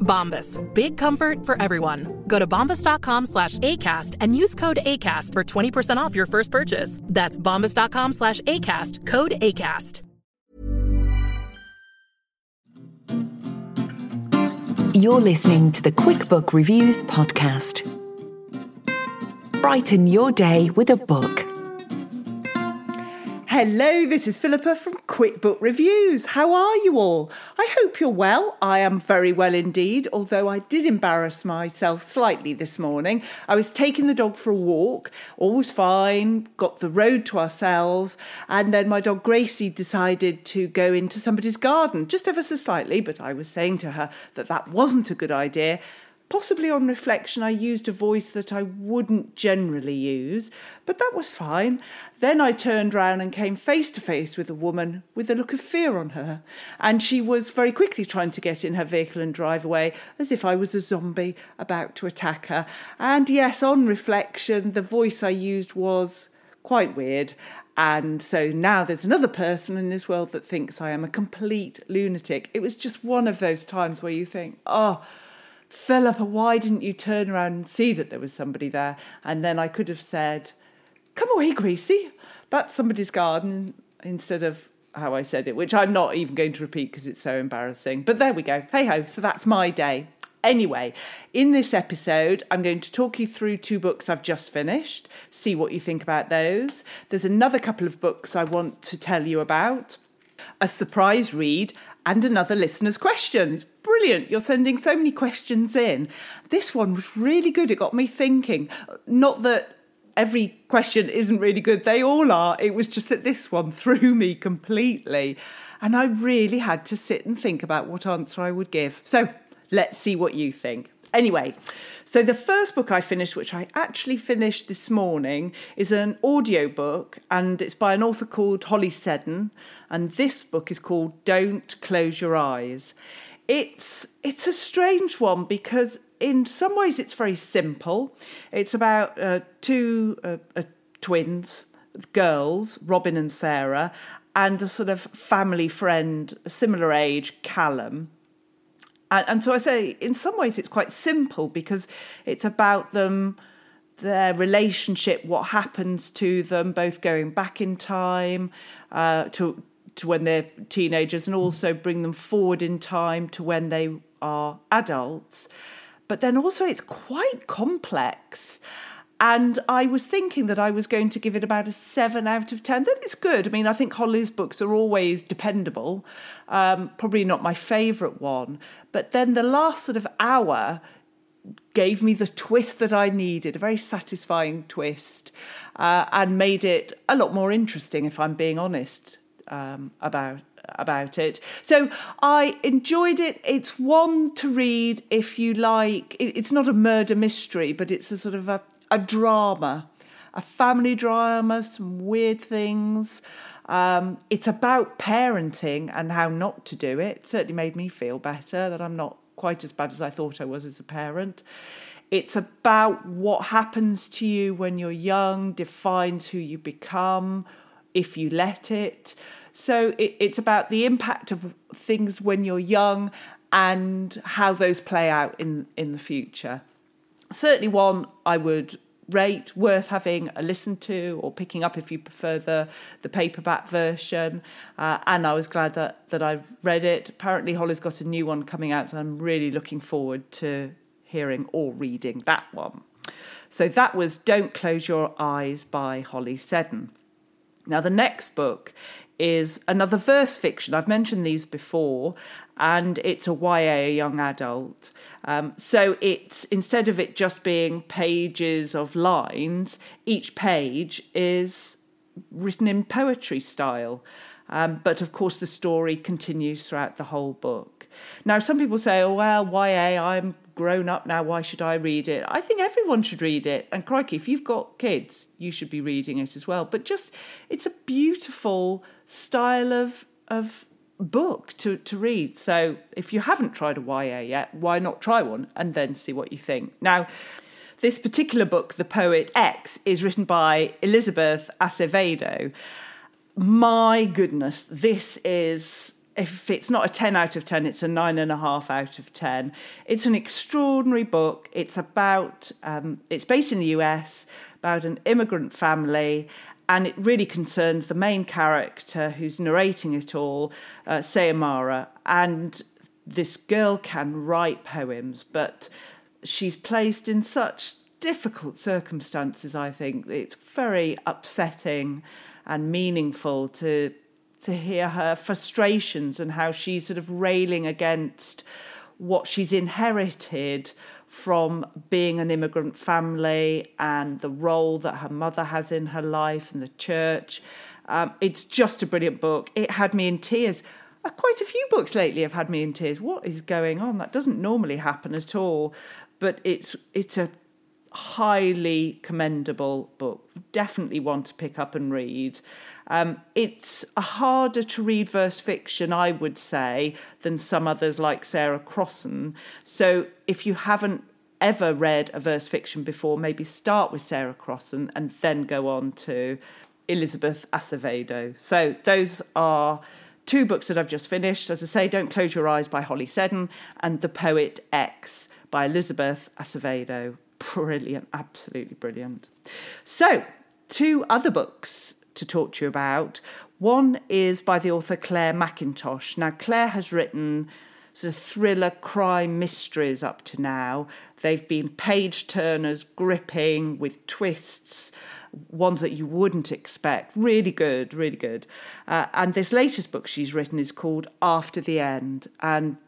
Bombas. Big comfort for everyone. Go to bombas.com/ACAST and use code ACAST for 20% off your first purchase. That's bombas.com/ACAST, code ACAST. You're listening to the Quick Book Reviews podcast. Brighten your day with a book. Hello, this is Philippa from Quick Book Reviews. How are you all? I hope you're well. I am very well indeed, although I did embarrass myself slightly this morning. I was taking the dog for a walk, all was fine, got the road to ourselves, and then my dog Gracie decided to go into somebody's garden, just ever so slightly, but I was saying to her that that wasn't a good idea. Possibly on reflection, I used a voice that I wouldn't generally use, but that was fine. Then I turned round and came face to face with a woman with a look of fear on her, and she was very quickly trying to get in her vehicle and drive away as if I was a zombie about to attack her. And yes, on reflection, the voice I used was quite weird. And so now there's another person in this world that thinks I am a complete lunatic. It was just one of those times where you think, oh, Philippa, why didn't you turn around and see that there was somebody there? And then I could have said, come away, Gracie, that's somebody's garden, instead of how I said it, which I'm not even going to repeat because it's so embarrassing. But there we go. Hey-ho, so that's my day. Anyway, in this episode, I'm going to talk you through two books I've just finished, see what you think about those. There's another couple of books I want to tell you about, a surprise read, and another listener's question. It's brilliant. You're sending so many questions in. This one was really good. It got me thinking. Not that every question isn't really good. They all are. It was just that this one threw me completely. And I really had to sit and think about what answer I would give. So let's see what you think. Anyway, so the first book I finished, which I actually finished this morning, is an audiobook, and it's by an author called Holly Seddon, and this book is called Don't Close Your Eyes. It's a strange one because in some ways it's very simple. It's about two twins, girls, Robin and Sarah, and a sort of family friend, a similar age, Callum. And so I say, in some ways, it's quite simple because it's about them, their relationship, what happens to them, both going back in time to when they're teenagers and also bring them forward in time to when they are adults. But then also it's quite complex. And I was thinking that I was going to give it about a 7 out of 10. That is good. I mean, I think Holly's books are always dependable. Probably not my favourite one. But then the last sort of hour gave me the twist that I needed, a very satisfying twist, and made it a lot more interesting, if I'm being honest, about it. So I enjoyed it. It's one to read if you like. It's not a murder mystery, but it's a sort of a drama, a family drama, some weird things. It's about parenting and how not to do it. It certainly made me feel better that I'm not quite as bad as I thought I was as a parent. It's about what happens to you when you're young, defines who you become, if you let it. So it's about the impact of things when you're young and how those play out in the future. Certainly one I would rate, worth having a listen to or picking up if you prefer the paperback version. And I was glad that I read it. Apparently Holly's got a new one coming out, so I'm really looking forward to hearing or reading that one. So that was Don't Close Your Eyes by Holly Seddon. Now the next book is another verse fiction. I've mentioned these before, and it's a YA, a young adult. So it's, instead of it just being pages of lines, each page is written in poetry style. But of course, the story continues throughout the whole book. Now, some people say, oh, well, YA, I'm grown up now, why should I read it? I think everyone should read it. And crikey, if you've got kids, you should be reading it as well. But just, it's a beautiful style of book to read. So if you haven't tried a YA yet, why not try one and then see what you think? Now, this particular book, The Poet X, is written by Elizabeth Acevedo. My goodness, this is, if it's not a 10 out of 10, it's a 9.5 out of 10. It's an extraordinary book. It's about, it's based in the US, about an immigrant family, and it really concerns the main character who's narrating it all, Sayamara. And this girl can write poems, but she's placed in such difficult circumstances, I think. It's very upsetting and meaningful to hear her frustrations and how she's sort of railing against what she's inherited from being an immigrant family and the role that her mother has in her life and the church. It's just a brilliant book. It had me in tears. Quite a few books lately have had me in tears. What is going on? That doesn't normally happen at all. But it's a highly commendable book. Definitely one to pick up and read. It's a harder to read verse fiction, I would say, than some others like Sarah Crossan. So if you haven't ever read a verse fiction before, maybe start with Sarah Crossan and then go on to Elizabeth Acevedo. So those are two books that I've just finished. As I say, Don't Close Your Eyes by Holly Seddon and The Poet X by Elizabeth Acevedo. Brilliant, absolutely brilliant. So, two other books to talk to you about. One is by the author Claire Mackintosh. Now, Claire has written sort of thriller crime mysteries up to now. They've been page turners, gripping with twists, ones that you wouldn't expect. Really good, really good. And this latest book she's written is called After the End. And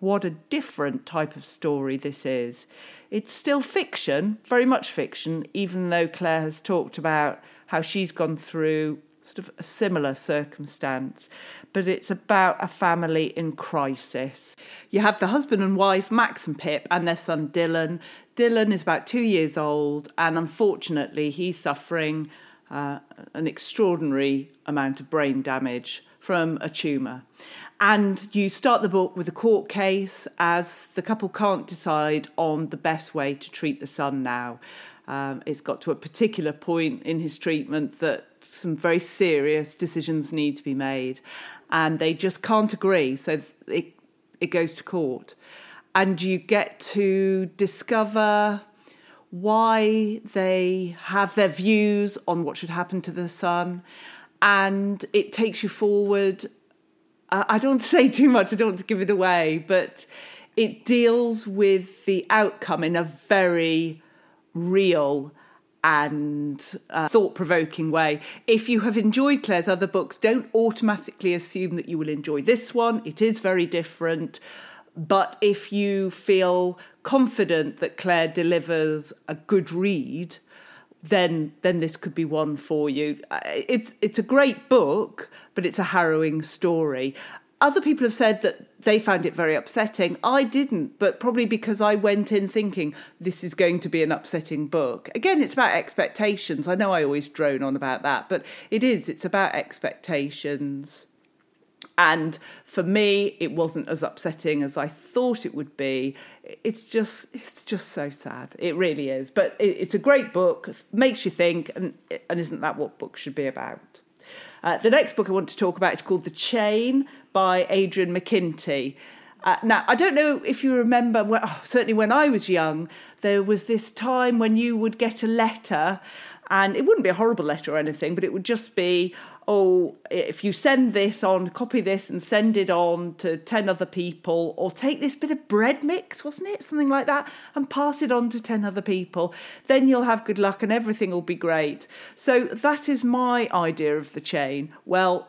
what a different type of story this is. It's still fiction, very much fiction, even though Claire has talked about how she's gone through sort of a similar circumstance. But it's about a family in crisis. You have the husband and wife, Max and Pip, and their son Dylan. Dylan is about 2 years old, and unfortunately he's suffering an extraordinary amount of brain damage from a tumour. And you start the book with a court case as the couple can't decide on the best way to treat the son now. It's got to a particular point in his treatment that some very serious decisions need to be made, and they just can't agree, so it goes to court. And you get to discover why they have their views on what should happen to the son, and it takes you forward. I don't want to say too much, I don't want to give it away, but it deals with the outcome in a very real and thought-provoking way. If you have enjoyed Claire's other books, don't automatically assume that you will enjoy this one. It is very different. But if you feel confident that Claire delivers a good read, then this could be one for you. It's a great book, but it's a harrowing story. Other people have said that they found it very upsetting. I didn't, but probably because I went in thinking this is going to be an upsetting book. Again, it's about expectations. I know I always drone on about that, but it is. It's about expectations. And for me, it wasn't as upsetting as I thought it would be. It's just so sad. It really is. But it's a great book, makes you think, and isn't that what books should be about? The next book I want to talk about is called The Chain by Adrian McKinty. Now, I don't know if you remember, certainly when I was young, there was this time when you would get a letter, and it wouldn't be a horrible letter or anything, but it would just be, oh, if you send this on, copy this and send it on to 10 other people, or take this bit of bread mix, wasn't it? Something like that, and pass it on to 10 other people. Then you'll have good luck and everything will be great. So that is my idea of The Chain. Well,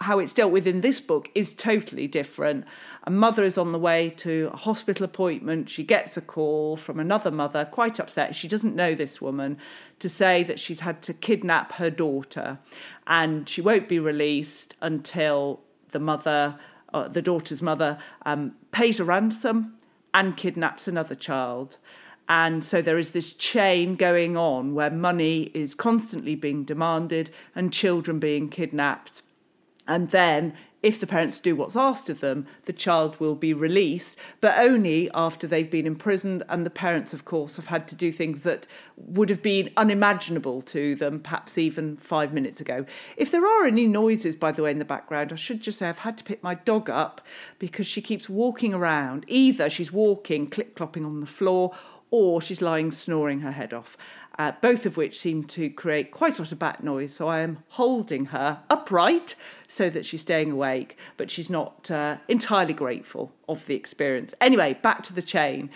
how it's dealt with in this book is totally different. A mother is on the way to a hospital appointment. She gets a call from another mother, quite upset. She doesn't know this woman, to say that she's had to kidnap her daughter and she won't be released until the mother, the daughter's mother, pays a ransom and kidnaps another child. And so there is this chain going on where money is constantly being demanded and children being kidnapped. And then if the parents do what's asked of them, the child will be released, but only after they've been imprisoned. And the parents, of course, have had to do things that would have been unimaginable to them, perhaps even 5 minutes ago. If there are any noises, by the way, in the background, I should just say I've had to pick my dog up because she keeps walking around. Either she's walking, clip-clopping on the floor, or she's lying snoring her head off. Both of which seem to create quite a lot of bat noise. So I am holding her upright so that she's staying awake, but she's not entirely grateful of the experience. Anyway, back to The Chain.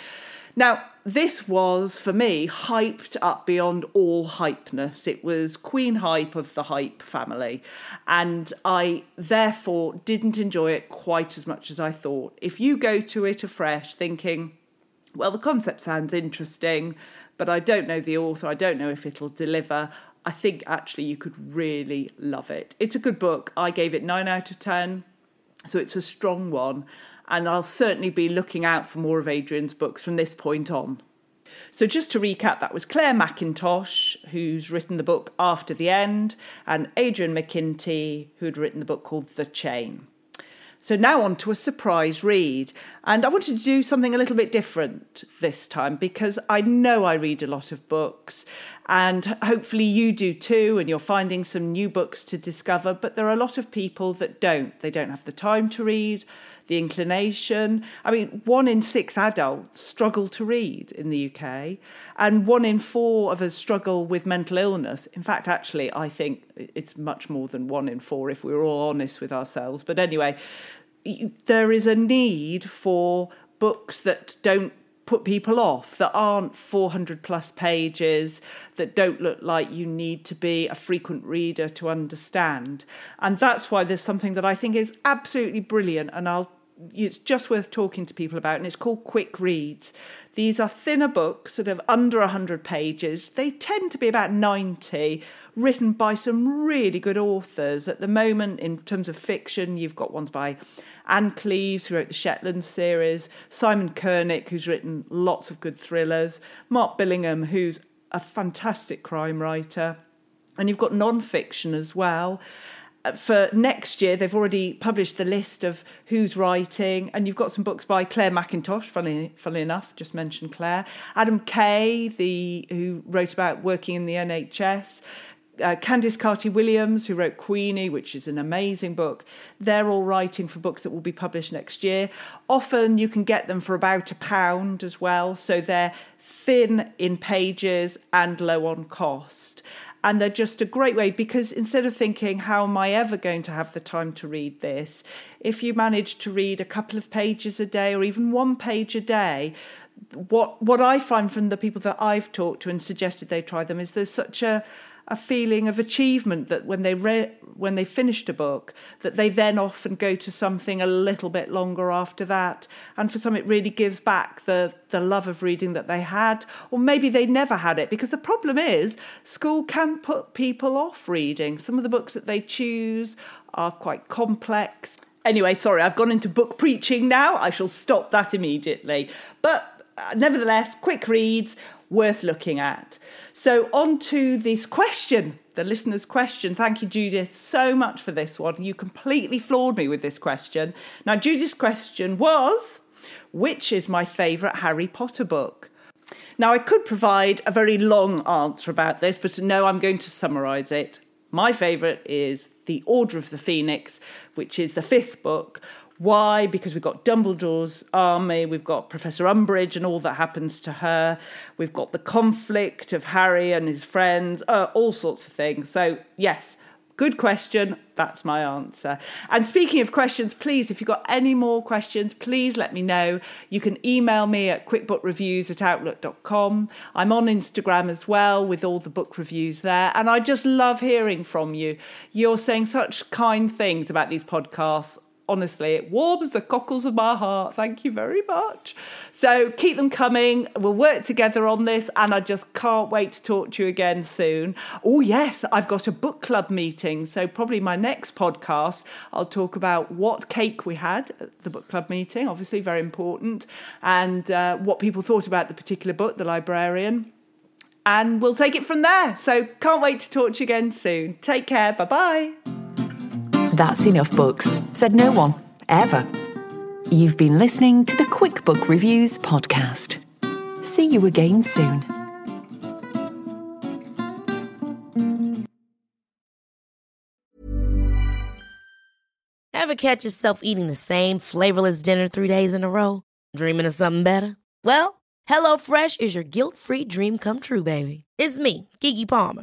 Now, this was, for me, hyped up beyond all hypeness. It was Queen Hype of the Hype family. And I, therefore, didn't enjoy it quite as much as I thought. If you go to it afresh thinking, well, the concept sounds interesting, but I don't know the author, I don't know if it'll deliver, I think actually you could really love it. It's a good book. I gave it 9 out of 10, so it's a strong one. And I'll certainly be looking out for more of Adrian's books from this point on. So just to recap, that was Claire Mackintosh, who's written the book After the End, and Adrian McKinty, who had written the book called The Chain. So now on to a surprise read. And I wanted to do something a little bit different this time because I know I read a lot of books and hopefully you do too, and you're finding some new books to discover. But there are a lot of people that don't. They don't have the time to read, the inclination. I mean, 1 in 6 adults struggle to read in the UK, and 1 in 4 of us struggle with mental illness. In fact, actually, I think it's much more than 1 in 4 if we were all honest with ourselves. But anyway, there is a need for books that don't put people off, that aren't 400 plus pages, that don't look like you need to be a frequent reader to understand. And that's why there's something that I think is absolutely brilliant, and it's just worth talking to people about, and it's called Quick Reads. These are thinner books, sort of under 100 pages. They tend to be about 90, written by some really good authors. At the moment, in terms of fiction, you've got ones by Anne Cleeves, who wrote the Shetland series, Simon Kernick, who's written lots of good thrillers, Mark Billingham, who's a fantastic crime writer, and you've got non-fiction as well. For next year, they've already published the list of who's writing, and you've got some books by Claire Mackintosh, funny enough, just mentioned Claire, Adam Kay, who wrote about working in the NHS, Candice Carty Williams, who wrote Queenie, which is an amazing book. They're all writing for books that will be published next year. Often you can get them for about £1 as well, so they're thin in pages and low on cost. And they're just a great way, because instead of thinking, how am I ever going to have the time to read this? If you manage to read a couple of pages a day, or even one page a day, what I find from the people that I've talked to and suggested they try them is there's such a feeling of achievement that when they finished a book, that they then often go to something a little bit longer after that. And for some, it really gives back the love of reading that they had, or maybe they never had it, because the problem is school can put people off reading. Some of the books that they choose are quite complex. Anyway, sorry, I've gone into book preaching now. I shall stop that immediately. But nevertheless, Quick Reads, worth looking at. So on to this question, the listener's question. Thank you, Judith, so much for this one. You completely floored me with this question. Now, Judith's question was, which is my favourite Harry Potter book? Now, I could provide a very long answer about this, but no, I'm going to summarise it. My favourite is The Order of the Phoenix, which is the 5th book. Why? Because we've got Dumbledore's Army, we've got Professor Umbridge and all that happens to her, we've got the conflict of Harry and his friends, all sorts of things. So yes, Good question. That's my answer. And speaking of questions, please, if you've got any more questions, please let me know. You can email me at quickbookreviews@outlook.com. I'm on Instagram as well with all the book reviews there. And I just love hearing from you. You're saying such kind things about these podcasts. Honestly, it warms the cockles of my heart. Thank you very much. So keep them coming. We'll work together on this. And I just can't wait to talk to you again soon. Oh, yes, I've got a book club meeting. So probably my next podcast, I'll talk about what cake we had at the book club meeting. Obviously, very important. And what people thought about the particular book, The Librarian. And we'll take it from there. So can't wait to talk to you again soon. Take care. Bye-bye. That's enough books, said no one, ever. You've been listening to the Quick Book Reviews podcast. See you again soon. Ever catch yourself eating the same flavourless dinner 3 days in a row? Dreaming of something better? Well, HelloFresh is your guilt-free dream come true, baby. It's me, Keke Palmer.